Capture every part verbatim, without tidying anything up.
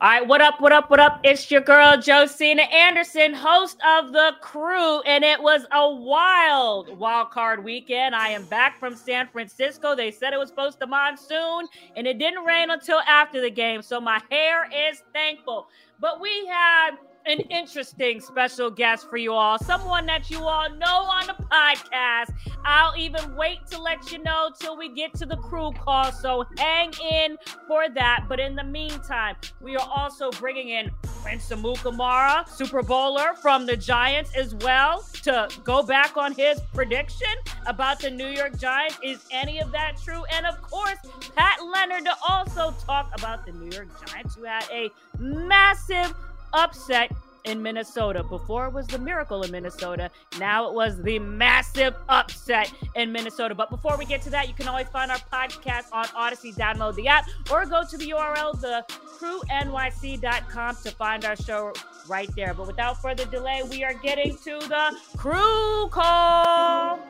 All right, what up, what up, what up? It's your girl, Josina Anderson, host of The Crew, and it was a wild wild card weekend. I am back from San Francisco. They said it was supposed to monsoon, and it didn't rain until after the game, so my hair is thankful. But we had an interesting special guest for you all, someone that you all know on the podcast. I'll even wait to let you know till we get to the crew call, so hang in for that. But in the meantime, we are also bringing in Prince Samu Kamara, Super Bowler from the Giants as well, to go back on his prediction about the New York Giants. Is any of that true? And of course, Pat Leonard to also talk about the New York Giants, who had a massive upset in Minnesota. Before it was the miracle in Minnesota. Now it was the massive upset in Minnesota. But before we get to that, you can always find our podcast on Odyssey. Download the app or go to the U R L, the crew N Y C dot com, to find our show right there. But without further delay, we are getting to the crew call.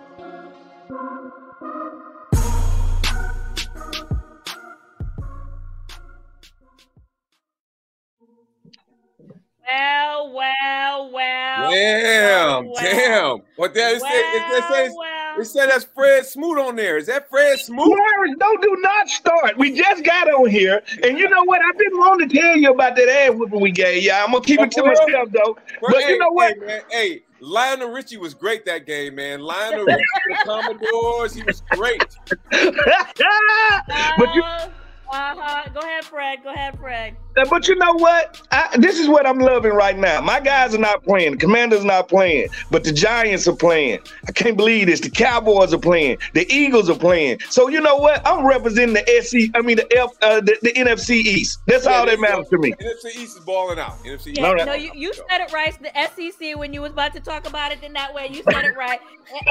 Well, well, well. Damn, well, damn. What that is? Well, it, says, well. It said that's Fred Smoot on there. Is that Fred Smoot? Don't do not start. We just got on here, and you know what? I've been wanting to tell you about that ad whooping we gave you. I'm gonna keep it to well, myself though. Well, but hey, you know what? Hey, man, hey, Lionel Richie was great that game, man. Lionel Richie, the Commodores, he was great. But you. Uh-huh. Go ahead, Fred. Go ahead, Fred. But you know what? I, this is what I'm loving right now. My guys are not playing. The Commanders are not playing. But the Giants are playing. I can't believe this. The Cowboys are playing. The Eagles are playing. So you know what? I'm representing the S C. I mean the F. Uh, the, the N F C East. That's yeah, all that matters to me. N F C East is balling out. N F C East. Yeah, right. No, you, you said it right. The S E C when you was about to talk about it in that way. You said it right.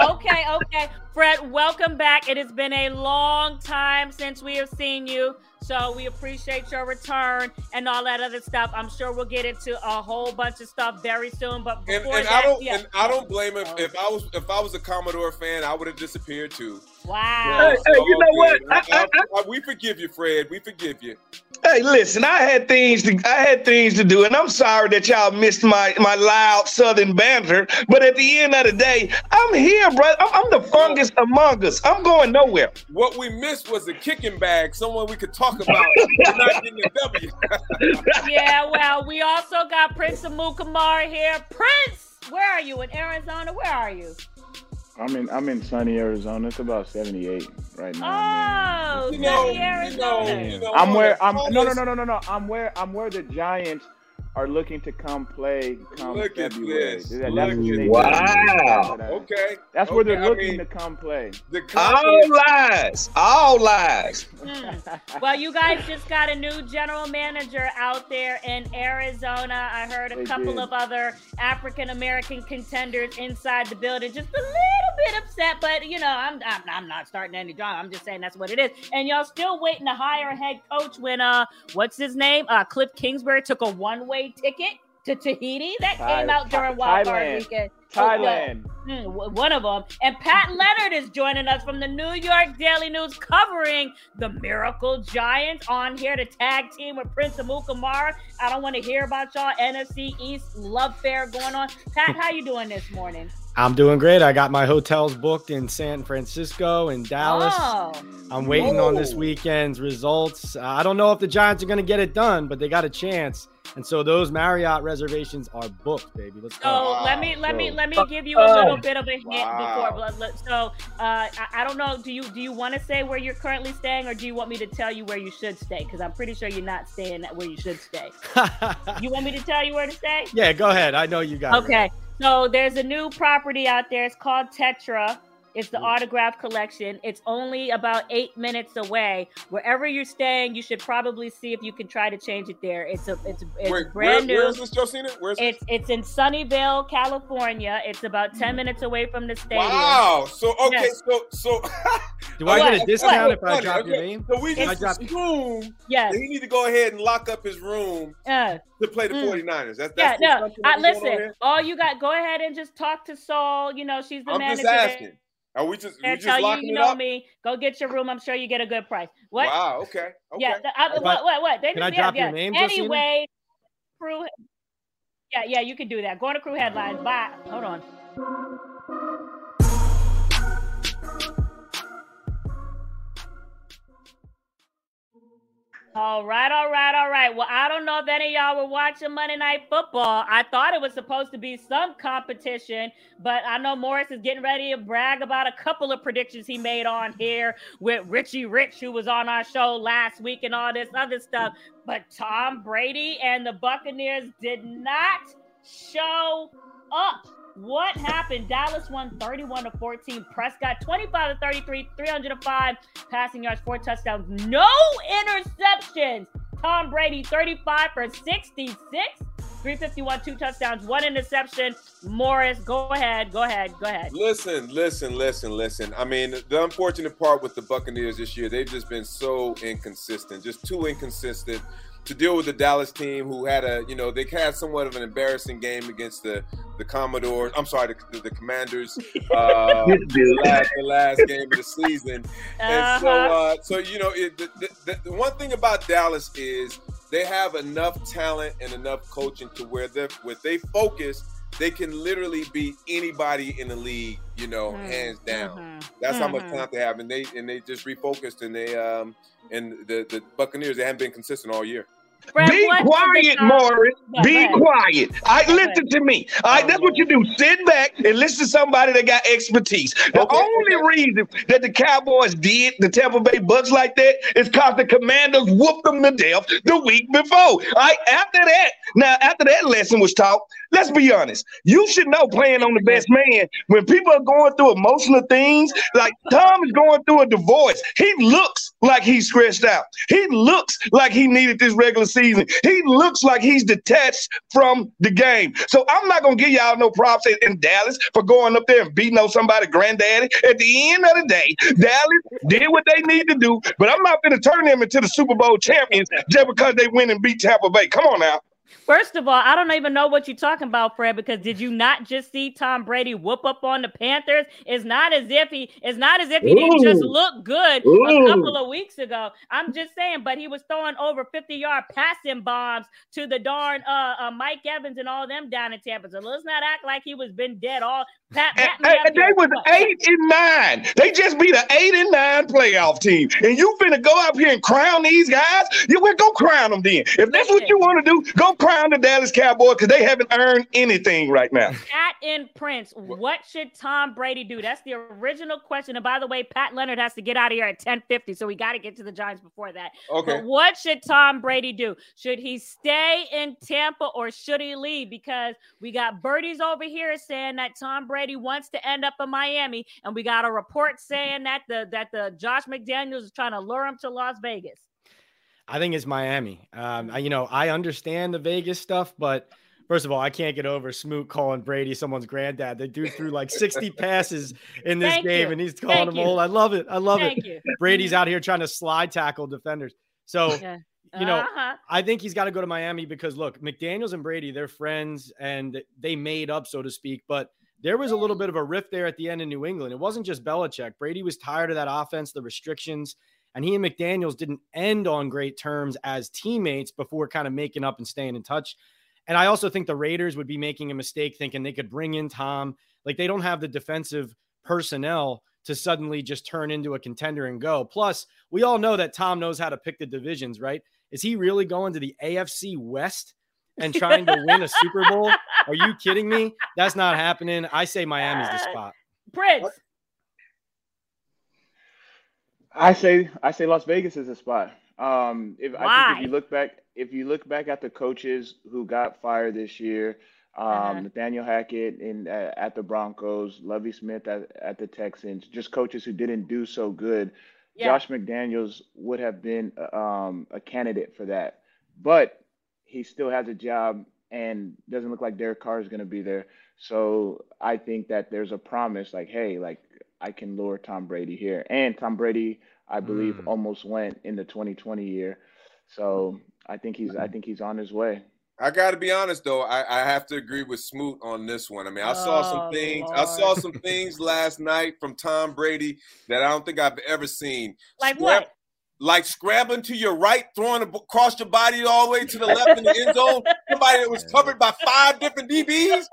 Okay, okay. Fred, welcome back. It has been a long time since we have seen you. So we appreciate your return and all that other stuff. I'm sure we'll get into a whole bunch of stuff very soon. But before and, and that, I don't, yeah. and I don't blame him. If I was, if I was a Commodore fan, I would have disappeared too. Wow. Hey, so hey, you know good. what? I, I, I, I, we forgive you, Fred. We forgive you. Hey, listen, I had things to I had things to do, and I'm sorry that y'all missed my, my loud Southern banter. But at the end of the day, I'm here, bro. I'm, I'm the fungus among us. I'm going nowhere. What we missed was a kicking bag, someone we could talk about. We're not getting a W. Yeah, well, we also got Prince Samu Kamara here. Prince, where are you? In Arizona, where are you? I'm in I'm in sunny Arizona. It's about seventy-eight right now. Oh, you know, sunny Arizona. You know, you know, I'm where I'm no no no no no no. I'm where I'm where the Giants are looking to come play. Come Look February. at this. That, that's Look at wow. That. Okay. That's okay. where they're looking I mean, to come play. The all lies. All lies. Mm. Well, you guys just got a new general manager out there in Arizona. I heard a they couple did. of other African-American contenders inside the building. Just a little bit upset, but, you know, I'm I'm, I'm not starting any drama. I'm just saying that's what it is. And y'all still waiting to hire a head coach when, uh, what's his name? Uh, Kliff Kingsbury took a one-way ticket to Tahiti that Thai, came out during Wild Card Weekend. Thailand. Oh, One of them. And Pat Leonard is joining us from the New York Daily News covering the Miracle Giants on here to tag team with Prince Samu Kamara. I don't want to hear about y'all N F C East love fair going on. Pat, how you doing this morning? I'm doing great. I got my hotels booked in San Francisco and Dallas. Oh, I'm waiting whoa. on this weekend's results. Uh, I don't know if the Giants are going to get it done, but they got a chance. And so those Marriott reservations are booked, baby. Let's go. So wow, let me let bro. me let me give you a little bit of a hint wow. before. So uh, I, I don't know. Do you do you want to say where you're currently staying, or do you want me to tell you where you should stay? Because I'm pretty sure you're not staying where you should stay. You want me to tell you where to stay? Yeah, go ahead. I know you got it. Okay. Right. So there's a new property out there. It's called Tetra. It's the Autograph Collection. It's only about eight minutes away. Wherever you're staying, you should probably see if you can try to change it there. It's a, it's, it's Wait, brand where, new. Where is this, Josina? Where's it's this? It's in Sunnyvale, California. It's about ten minutes away from the stadium. Wow. So okay. Yes. So so. Do I what? get a discount what? if I drop okay. your name? So we just assume yes. that he need to go ahead and lock up his room uh, to play the mm. 49ers. That's, that's yeah. No. I, listen. All you got. Go ahead and just talk to Saul. You know, she's the I'm manager. I'm just asking. Are we just, we just tell locking you, you it know up? me. Go get your room. I'm sure you get a good price. What? Wow. Okay. okay. Yeah. The, I, what? What? What? They can just, I drop yeah, your yeah. name? Anyway, crew. Yeah. Yeah. You can do that. Go on to crew headlines. Bye. Hold on. All right, all right, all right. Well, I don't know if any of y'all were watching Monday Night Football. I thought it was supposed to be some competition, but I know Morris is getting ready to brag about a couple of predictions he made on here with Richie Rich, who was on our show last week and all this other stuff. But Tom Brady and the Buccaneers did not show up. What happened? Dallas won thirty-one to fourteen. Prescott twenty-five to thirty-three, three hundred five passing yards, four touchdowns, no interceptions. Tom Brady thirty-five for sixty-six, three fifty-one, two touchdowns, one interception. Morris, go ahead, go ahead, go ahead. Listen, listen, listen, listen. I mean, the unfortunate part with the Buccaneers this year, they've just been so inconsistent, just too inconsistent. To deal with the Dallas team who had a, you know, they had somewhat of an embarrassing game against the, the Commodores. I'm sorry, the, the, the Commanders. Uh, the, last, the last game of the season. And uh-huh. so, uh, so you know, it, the, the, the one thing about Dallas is they have enough talent and enough coaching to where they're, where they focus, they can literally beat anybody in the league, you know, mm-hmm. hands down. Mm-hmm. That's mm-hmm. how much talent they have. And they and they just refocused and they um and the, the Buccaneers, they haven't been consistent all year. Fred, be quiet, Morris. No, be man. quiet. I right, listen to me. All right, that's what you do. Sit back and listen to somebody that got expertise. The okay, only okay. reason that the Cowboys did the Tampa Bay Bucks like that is because the Commanders whooped them to death the week before. All right, after that, now after that lesson was taught, let's be honest. You should know playing on the best man when people are going through emotional things. Like Tom is going through a divorce. He looks like he's stressed out. He looks like he needed this regular season. He looks like he's detached from the game. So I'm not going to give y'all no props in Dallas for going up there and beating on somebody's granddaddy. At the end of the day, Dallas did what they need to do, but I'm not going to turn them into the Super Bowl champions just because they win and beat Tampa Bay. Come on now. First of all, I don't even know what you're talking about, Fred, because did you not just see Tom Brady whoop up on the Panthers? It's not as if he it's not as if he Ooh. didn't just look good Ooh. a couple of weeks ago. I'm just saying, but he was throwing over fifty-yard passing bombs to the darn uh, uh, Mike Evans and all them down in Tampa. So let's not act like he was been dead all Pat, Pat and, and they was eight and nine. They just beat an eight and nine playoff team. And you finna go up here and crown these guys? You would go crown them then. If that's what you want to do, go crown the Dallas Cowboys because they haven't earned anything right now. Pat and Prince, what should Tom Brady do? That's the original question. And by the way, Pat Leonard has to get out of here at ten fifty, so we got to get to the Giants before that. Okay. But what should Tom Brady do? Should he stay in Tampa or should he leave? Because we got birdies over here saying that Tom Brady wants to end up in Miami, and we got a report saying that the that the Josh McDaniels is trying to lure him to Las Vegas. I think it's Miami. Um, I, you know, I understand the Vegas stuff, but first of all, I can't get over Smoot calling Brady someone's granddad. They do through like sixty passes in this Thank game, you. and he's calling Thank them you. old. I love it. I love Thank it. You. Brady's out here trying to slide tackle defenders. So, yeah. uh-huh. you know, I think he's got to go to Miami because, look, McDaniels and Brady, they're friends and they made up, so to speak, but there was a little bit of a rift there at the end in New England. It wasn't just Belichick. Brady was tired of that offense, the restrictions, and he and McDaniels didn't end on great terms as teammates before kind of making up and staying in touch. And I also think the Raiders would be making a mistake thinking they could bring in Tom. Like, they don't have the defensive personnel to suddenly just turn into a contender and go. Plus, we all know that Tom knows how to pick the divisions, right? Is he really going to the A F C West and trying to win a Super Bowl? Are you kidding me? That's not happening. I say Miami's the spot. Prince. I say I say Las Vegas is the spot. Um, if Why? I think if you look back, if you look back at the coaches who got fired this year, um, uh-huh. Nathaniel Hackett in uh, at the Broncos, Lovie Smith at, at the Texans, just coaches who didn't do so good. Yeah. Josh McDaniels would have been um, a candidate for that, but he still has a job and doesn't look like Derek Carr is going to be there. So I think that there's a promise, like, hey, like I can lure Tom Brady here, and Tom Brady, I believe, mm. almost went in the twenty twenty year. So I think he's I think he's on his way. I got to be honest, though. I, I have to agree with Smoot on this one. I mean, I oh, saw some things. Lord. I saw some things last night from Tom Brady that I don't think I've ever seen. Like Scrap- what? Like scrambling to your right, throwing across your body all the way to the left in the end zone. Somebody that was covered by five different D Bs.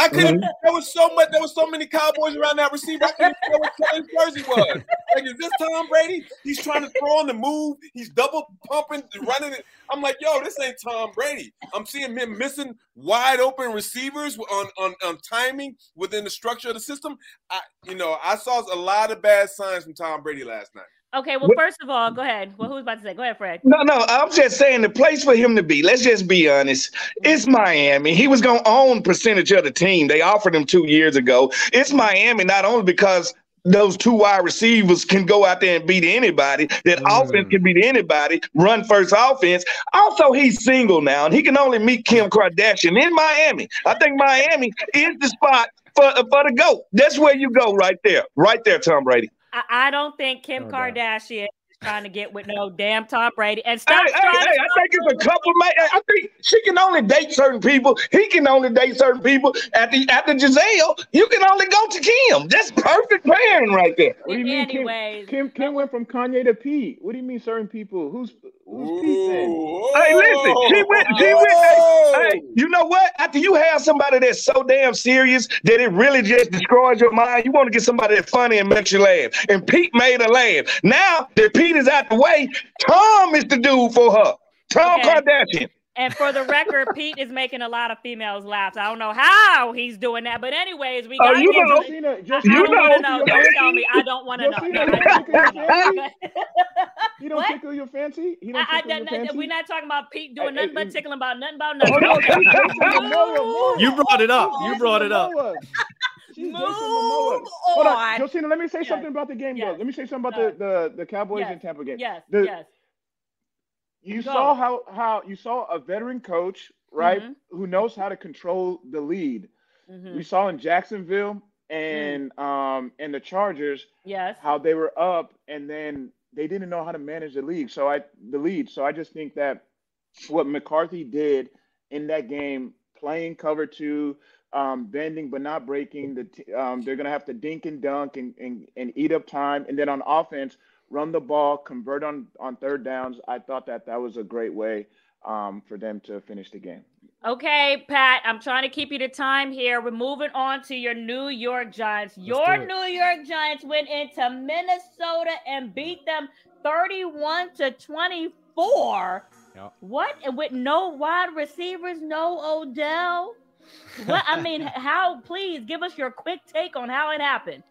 I couldn't. Mm-hmm. There was so much. There was so many Cowboys around that receiver. I couldn't tell what color his jersey was. Like, is this Tom Brady? He's trying to throw on the move. He's double pumping, running it. I'm like, yo, this ain't Tom Brady. I'm seeing him missing wide open receivers on on, on timing within the structure of the system. I, you know, I saw a lot of bad signs from Tom Brady last night. Okay, well, first of all, go ahead. Well, who's about to say? Go ahead, Fred. No, no, I'm just saying the place for him to be, let's just be honest, it's Miami. He was going to own percentage of the team. They offered him two years ago. It's Miami, not only because those two wide receivers can go out there and beat anybody, that mm. offense can beat anybody, run first offense. Also, he's single now, and he can only meet Kim Kardashian in Miami. I think Miami is the spot for, for the GOAT. That's where you go right there. Right there, Tom Brady. I don't think Kim oh, Kardashian is trying to get with no damn Tom Brady. And stop. Hey, hey, hey, I think it's a couple. Mate, I think she can only date certain people. He can only date certain people. At the after Giselle, you can only go to Kim. That's perfect pairing right there. What do you mean, Anyways, Kim, Kim? Kim went from Kanye to Pete. What do you mean, certain people? Who's who's Pete then? Hey, listen, she went. She went. Hey, hey, you know what? After you have somebody that's so damn serious that it really just destroys your mind, you want to get somebody that's funny and makes you laugh. And Pete made her laugh. Now that Pete is out the way, Tom is the dude for her. Tom okay. Kardashian. And for the record, Pete is making a lot of females laugh. I don't know how he's doing that, but anyways, we got. Uh, you know, Josina, Josina, I, I don't want to know. know. Don't tell me. I don't want to know. No, he don't tickle your fancy. He don't tickle I, I, your no, fancy. We're not talking about Pete doing I, nothing I, but tickling about nothing about nothing. Oh, no. You brought it up. You brought it up. Move on. Hold on, Josina. Let me say yes. something about the game, yes. though. Let me say something about no. the, the the Cowboys yes. and Tampa game. Yes. The, yes. You Go. saw how, how you saw a veteran coach, right, mm-hmm. who knows how to control the lead. Mm-hmm. We saw in Jacksonville and mm-hmm. um and the Chargers, yes, how they were up and then they didn't know how to manage the league. So I the lead. So I just think that what McCarthy did in that game, playing cover two, um, bending but not breaking, the t- um, they're gonna have to dink and dunk and, and and eat up time, and then on offense, run the ball, convert on, on third downs. I thought that that was a great way um, for them to finish the game. Okay, Pat, I'm trying to keep you to time here. We're moving on to your New York Giants. Let's your New York Giants went into Minnesota and beat them thirty-one to twenty-four. Yep. What? And with no wide receivers, no Odell? What? I mean, how? Please give us your quick take on how it happened.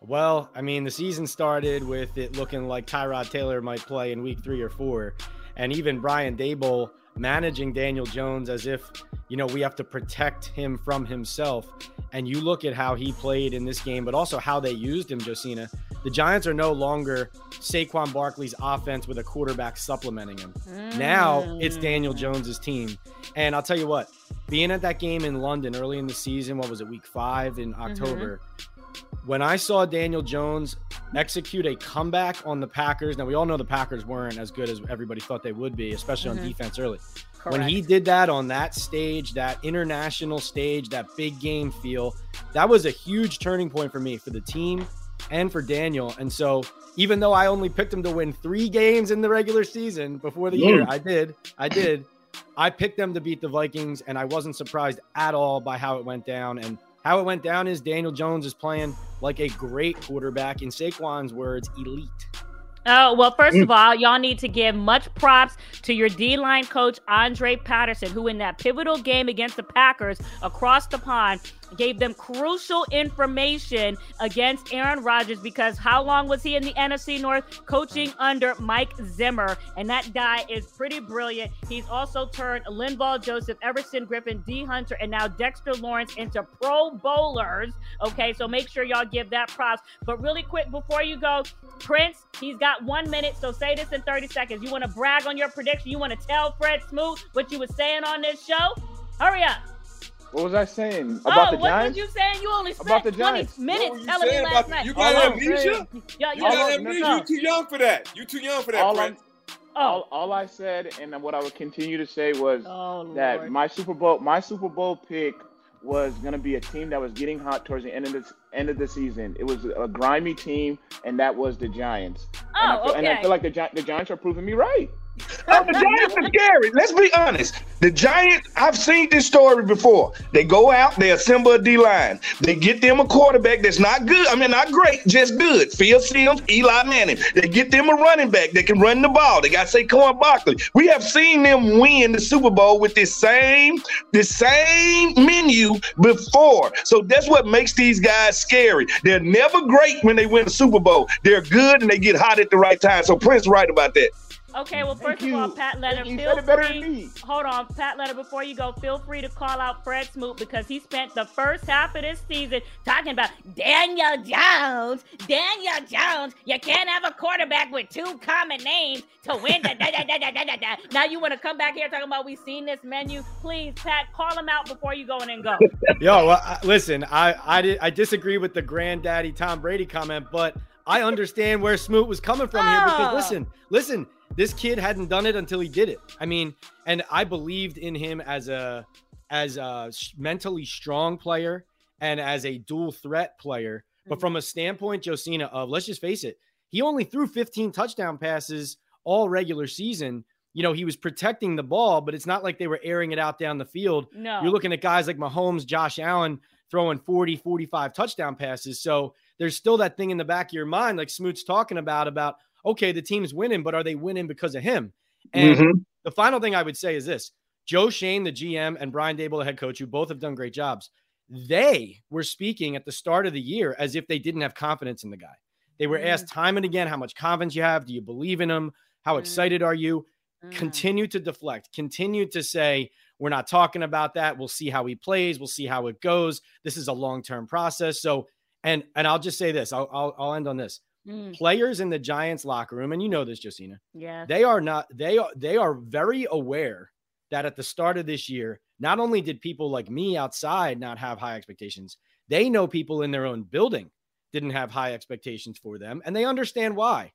Well, I mean, the season started with it looking like Tyrod Taylor might play in week three or four. And even Brian Daboll managing Daniel Jones as if, you know, we have to protect him from himself. And you look at how he played in this game, but also how they used him, Josina. The Giants are no longer Saquon Barkley's offense with a quarterback supplementing him. Mm. Now it's Daniel Jones's team. And I'll tell you what, being at that game in London early in the season, what was it, week five in October? Mm-hmm. When I saw Daniel Jones execute a comeback on the Packers, now we all know the Packers weren't as good as everybody thought they would be, especially mm-hmm. on defense early. Correct. When he did that on that stage, that international stage, that big game feel, that was a huge turning point for me, for the team and for Daniel. And so even though I only picked him to win three games in the regular season before the yeah. year, I did, I did, I picked them to beat the Vikings, and I wasn't surprised at all by how it went down. And how it went down is Daniel Jones is playing like a great quarterback, in Saquon's words, elite. Oh, well, first of all, y'all need to give much props to your D-line coach, Andre Patterson, who in that pivotal game against the Packers across the pond gave them crucial information against Aaron Rodgers, because how long was he in the N F C North coaching under Mike Zimmer? And that guy is pretty brilliant. He's also turned Linval Joseph, Everson Griffin, D. Hunter, and now Dexter Lawrence into Pro Bowlers. Okay, so make sure y'all give that props. But really quick, before you go, Prince, he's got one minute, so say this in thirty seconds. You want to brag on your prediction? You want to tell Fred Smoot what you were saying on this show? Hurry up. What was I saying about oh, the Giants? Oh, what was you saying? You only spent twenty minutes telling me last night. You got amnesia? Yeah, you got amnesia. You too young for that. You too young for that, Prince. All, all I said, and what I would continue to say, was oh, that Lord. my Super Bowl, my Super Bowl pick was going to be a team that was getting hot towards the end of the end of the season. It was a grimy team, and that was the Giants. Oh, and I feel, okay. And I feel like the Gi- the Giants are proving me right. Oh, the Giants are scary. Let's be honest. The Giants, I've seen this story before. They go out, they assemble a D-line. They get them a quarterback that's not good. I mean, not great, just good. Phil Simms, Eli Manning. They get them a running back that can run the ball. They got Saquon Barkley. We have seen them win the Super Bowl with this same, this same menu before. So that's what makes these guys scary. They're never great when they win the Super Bowl. They're good and they get hot at the right time. So Prince right about that. Okay, well, first of all, Pat Leonard, feel free. Hold on, Pat Leonard, before you go, feel free to call out Fred Smoot, because he spent the first half of this season talking about Daniel Jones. Daniel Jones, you can't have a quarterback with two common names to win. da, da, da, da, da, da, da. Now you want to come back here talking about we've seen this menu. Please, Pat, call him out before you go in and go. Yo, well, I, listen, I, I, I disagree with the granddaddy Tom Brady comment, but I understand where Smoot was coming from oh. here, because listen, listen, this kid hadn't done it until he did it. I mean, and I believed in him as a as a mentally strong player and as a dual threat player. But from a standpoint, Josina, of let's just face it, he only threw fifteen touchdown passes all regular season. You know, he was protecting the ball, but it's not like they were airing it out down the field. No. You're looking at guys like Mahomes, Josh Allen throwing forty, forty-five touchdown passes. So there's still that thing in the back of your mind, like Smoot's talking about, about, okay, the team's winning, but are they winning because of him? And mm-hmm. the final thing I would say is this. Joe Shane, the G M, and Brian Daboll, the head coach, who both have done great jobs, they were speaking at the start of the year as if they didn't have confidence in the guy. They were mm-hmm. asked time and again, how much confidence you have? Do you believe in him? How mm-hmm. excited are you? Mm-hmm. Continue to deflect. Continue to say, we're not talking about that. We'll see how he plays. We'll see how it goes. This is a long-term process. So, and and I'll just say this. I'll I'll, I'll end on this. Mm. Players in the Giants locker room, and you know this, Josina. Yeah, they are not. They are. They are very aware that at the start of this year, not only did people like me outside not have high expectations, they know people in their own building didn't have high expectations for them, and they understand why.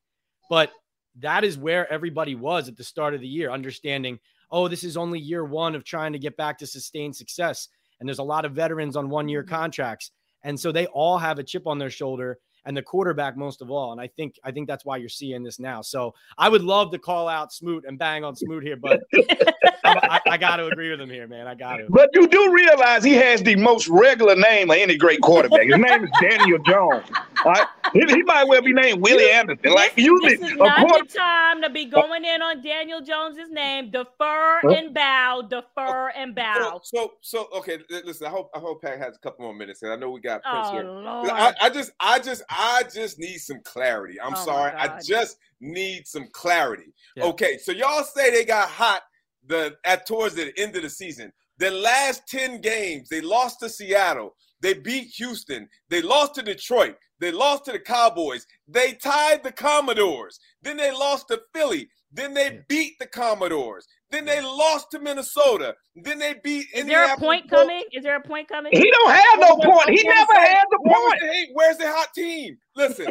But that is where everybody was at the start of the year, understanding. Oh, this is only year one of trying to get back to sustained success, and there's a lot of veterans on one-year contracts, and so they all have a chip on their shoulder. And the quarterback most of all. And I think I think that's why you're seeing this now. So I would love to call out Smoot and bang on Smoot here, but I, I, I got to agree with him here, man. I got to. But you do realize he has the most regular name of any great quarterback. His name is Daniel Jones. All right? he, he might well be named Willie Anderson. Like you, this is not quarter- the time to be going in on Daniel Jones's name. Defer oh. and bow. Defer oh. and bow. So so okay. Listen, I hope I hope Pat has a couple more minutes, and I know we got Prince oh, here. Lord. I, I just I just. I just need some clarity. I'm oh sorry. I just need some clarity. Yeah. Okay, so y'all say they got hot the at towards the end of the season. The last ten games, they lost to Seattle. They beat Houston. They lost to Detroit. They lost to the Cowboys. They tied the Commodores. Then they lost to Philly. Then they yeah. beat the Commodores. Then they lost to Minnesota. Then they beat. Is there a point coming? Is there a point coming? He don't have no point. He never has a Where's the hate? Where's the hot team? Listen,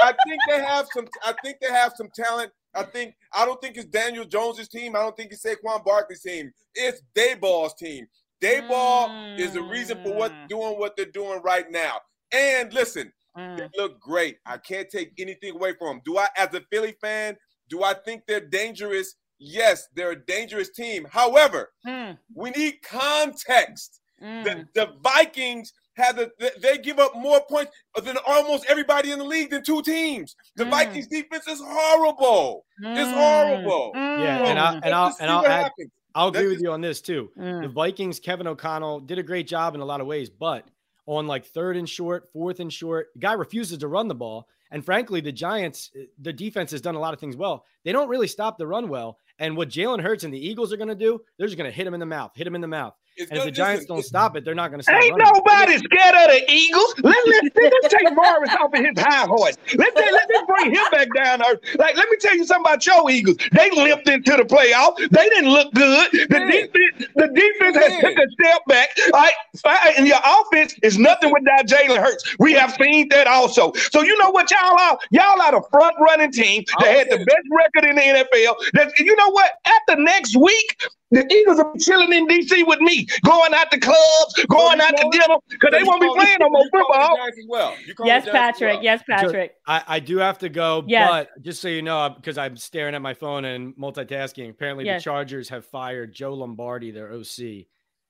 I think they have some. I think they have some talent. I think I don't think it's Daniel Jones's team. I don't think it's Saquon Barkley's team. It's Daboll's team. Daboll mm. is the reason for what doing what they're doing right now. And listen, mm. they look great. I can't take anything away from them. Do I, as a Philly fan, do I think they're dangerous? Yes, they're a dangerous team. However, mm. we need context. Mm. The, the Vikings have the, they give up more points than almost everybody in the league than two teams. The mm. Vikings defense is horrible. Mm. It's horrible. Mm. Yeah, and I and I'll and I'll add, I'll agree with you on this too. Mm. The Vikings, Kevin O'Connell did a great job in a lot of ways, but on like third and short, fourth and short, the guy refuses to run the ball. And frankly, the Giants, the defense has done a lot of things well. They don't really stop the run well. And what Jalen Hurts and the Eagles are going to do, they're just going to hit him in the mouth, hit him in the mouth. It's and if the Giants don't stop it, they're not going to stop Ain't running. Nobody scared of the Eagles. Let, let, let's take Morris off of his high horse. Let's, take, let's bring him back down to earth. Like, let me tell you something about your Eagles. They limped into the playoffs. They didn't look good. The Man. defense, the defense Man. has took a step back. All right? And your offense is nothing without Jalen Hurts. We have seen that also. So you know what y'all are? Y'all are the front-running team that had the best record in the N F L. That's, you know what? After next week, the Eagles are chilling in D C with me, going out to clubs, going out to dinner, because they won't be playing no more football. Well. Yes, Patrick. Well. Yes, Patrick. So I, I do have to go, yes. but just so you know, because I'm staring at my phone and multitasking, apparently yes. the Chargers have fired Joe Lombardi, their O C,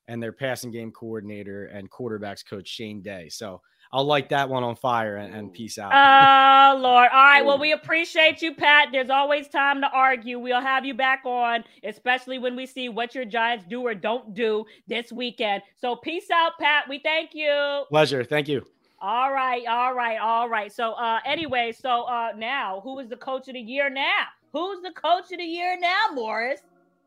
and their passing game coordinator and quarterbacks coach Shane Day. So I'll light that one on fire and, and peace out. Oh, Lord. All right. Well, we appreciate you, Pat. There's always time to argue. We'll have you back on, especially when we see what your Giants do or don't do this weekend. So peace out, Pat. We thank you. Pleasure. Thank you. All right. All right. All right. So uh, anyway, so uh, now who is the coach of the year now? Who's the coach of the year now, Morris?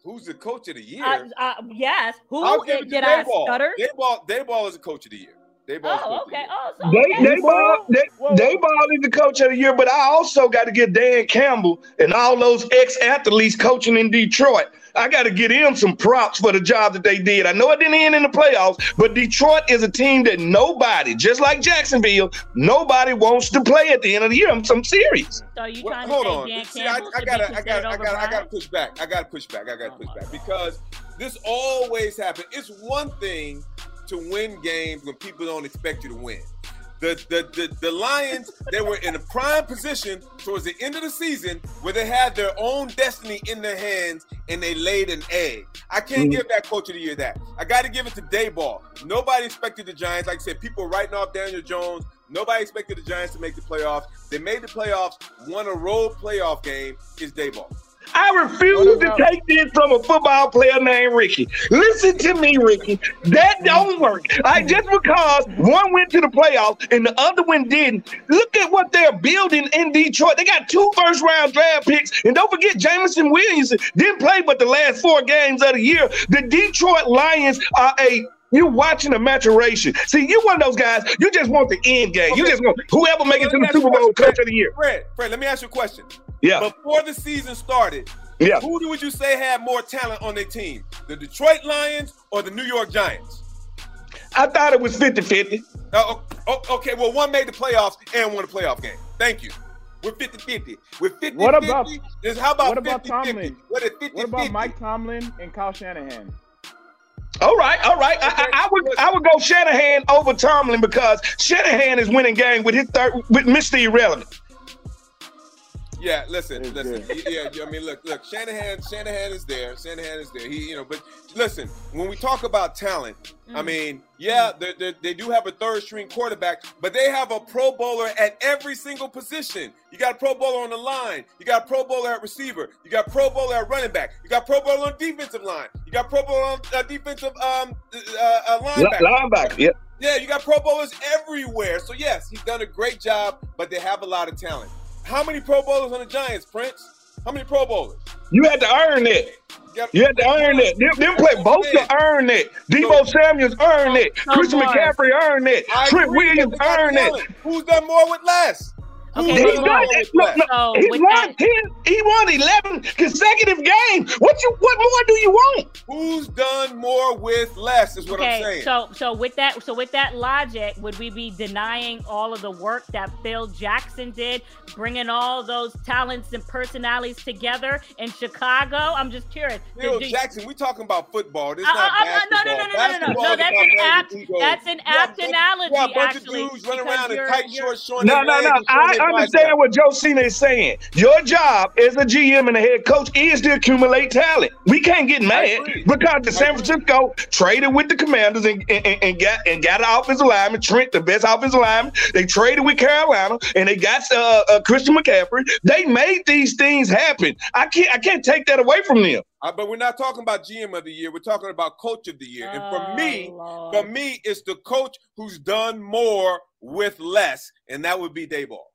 Who's the coach of the year? Uh, uh, yes. Who did, did I stutter? Daboll, Daboll is the coach of the year. Daboll oh, okay. oh, so they, okay. Daboll, they, Daboll is the coach of the year, but I also got to get Dan Campbell and all those ex-athletes coaching in Detroit. I got to give them some props for the job that they did. I know it didn't end in the playoffs, but Detroit is a team that nobody, just like Jacksonville, nobody wants to play at the end of the year. I'm, I'm serious. So you well, trying hold to say Dan Campbell? See, I got to, I got, I got, I got to push back. I got to push back. I got to push back because this always happens. It's one thing to win games when people don't expect you to win. The, the the the Lions, they were in a prime position towards the end of the season where they had their own destiny in their hands and they laid an egg. I can't mm. give that coach of the year that. I got to give it to Daboll. Nobody expected the Giants. Like I said, people writing off Daniel Jones. Nobody expected the Giants to make the playoffs. They made the playoffs, won a road playoff game. It's Daboll. I refuse to take this from a football player named Ricky. Listen to me, Ricky. That don't work. I just because one went to the playoffs and the other one didn't. Look at what they're building in Detroit. They got two first-round draft picks. And don't forget, Jameson Williamson didn't play but the last four games of the year. The Detroit Lions are a You're watching a maturation. See, you're one of those guys, you just want the end game. Okay. You just want whoever makes it to the Super Bowl coach of the year. Fred, Fred, let me ask you a question. Yeah. Before the season started, yeah. who would you say had more talent on their team? The Detroit Lions or the New York Giants? I thought it was fifty-fifty. Uh, okay, well, one made the playoffs and won a playoff game. Thank you. We're fifty-fifty. We're fifty-fifty. What about, how about, what about Tomlin? What, fifty, what about fifty? Mike Tomlin and Kyle Shanahan? All right, all right. I, I, I would I would go Shanahan over Tomlin because Shanahan is winning game with his third with Mister Irrelevant. Yeah, listen, it's listen. Yeah, yeah, I mean, look, look. Shanahan, Shanahan is there. Shanahan is there. He, you know, but listen, when we talk about talent, mm. I mean, yeah, they they they do have a third string quarterback, but they have a Pro Bowler at every single position. You got a Pro Bowler on the line. You got a Pro Bowler at receiver. You got a Pro Bowler at running back. You got a Pro Bowler on defensive line. You got a Pro Bowler on uh, defensive um uh, uh, linebacker. Linebacker, yeah. Yeah, you got Pro Bowlers everywhere. So yes, he's done a great job, but they have a lot of talent. How many Pro Bowlers on the Giants, Prince? How many Pro Bowlers? You had to earn it. You, you had to earn it. Them, them play both to earn it. Debo so, Samuels earned it. Christian McCaffrey earned it. Trent Williams earned it. Who's done more with less? Okay, he's done it. Look, look, so he's won that, ten, he won eleven consecutive games. What you? What more do you want? Who's done more with less is what okay, I'm saying. So, so with that, so with that logic, would we be denying all of the work that Phil Jackson did, bringing all those talents and personalities together in Chicago? I'm just curious. Phil did, Jackson, we're talking about football. This uh, not uh, basketball. No, no, no, basketball no, no, no, no. That's an apt. That's an apt analogy. Yeah, a bunch actually, of dudes running around in tight shorts, showing no, no, no. I understand what Josina is saying. Your job as a G M and a head coach is to accumulate talent. We can't get mad because the San Francisco traded with the Commanders and, and, and got and got an offensive lineman, Trent, the best offensive lineman. They traded with Carolina and they got uh, uh, Christian McCaffrey. They made these things happen. I can't I can't take that away from them. Uh, but we're not talking about G M of the year. We're talking about coach of the year. And for me, oh, for me, it's the coach who's done more with less, and that would be Daboll.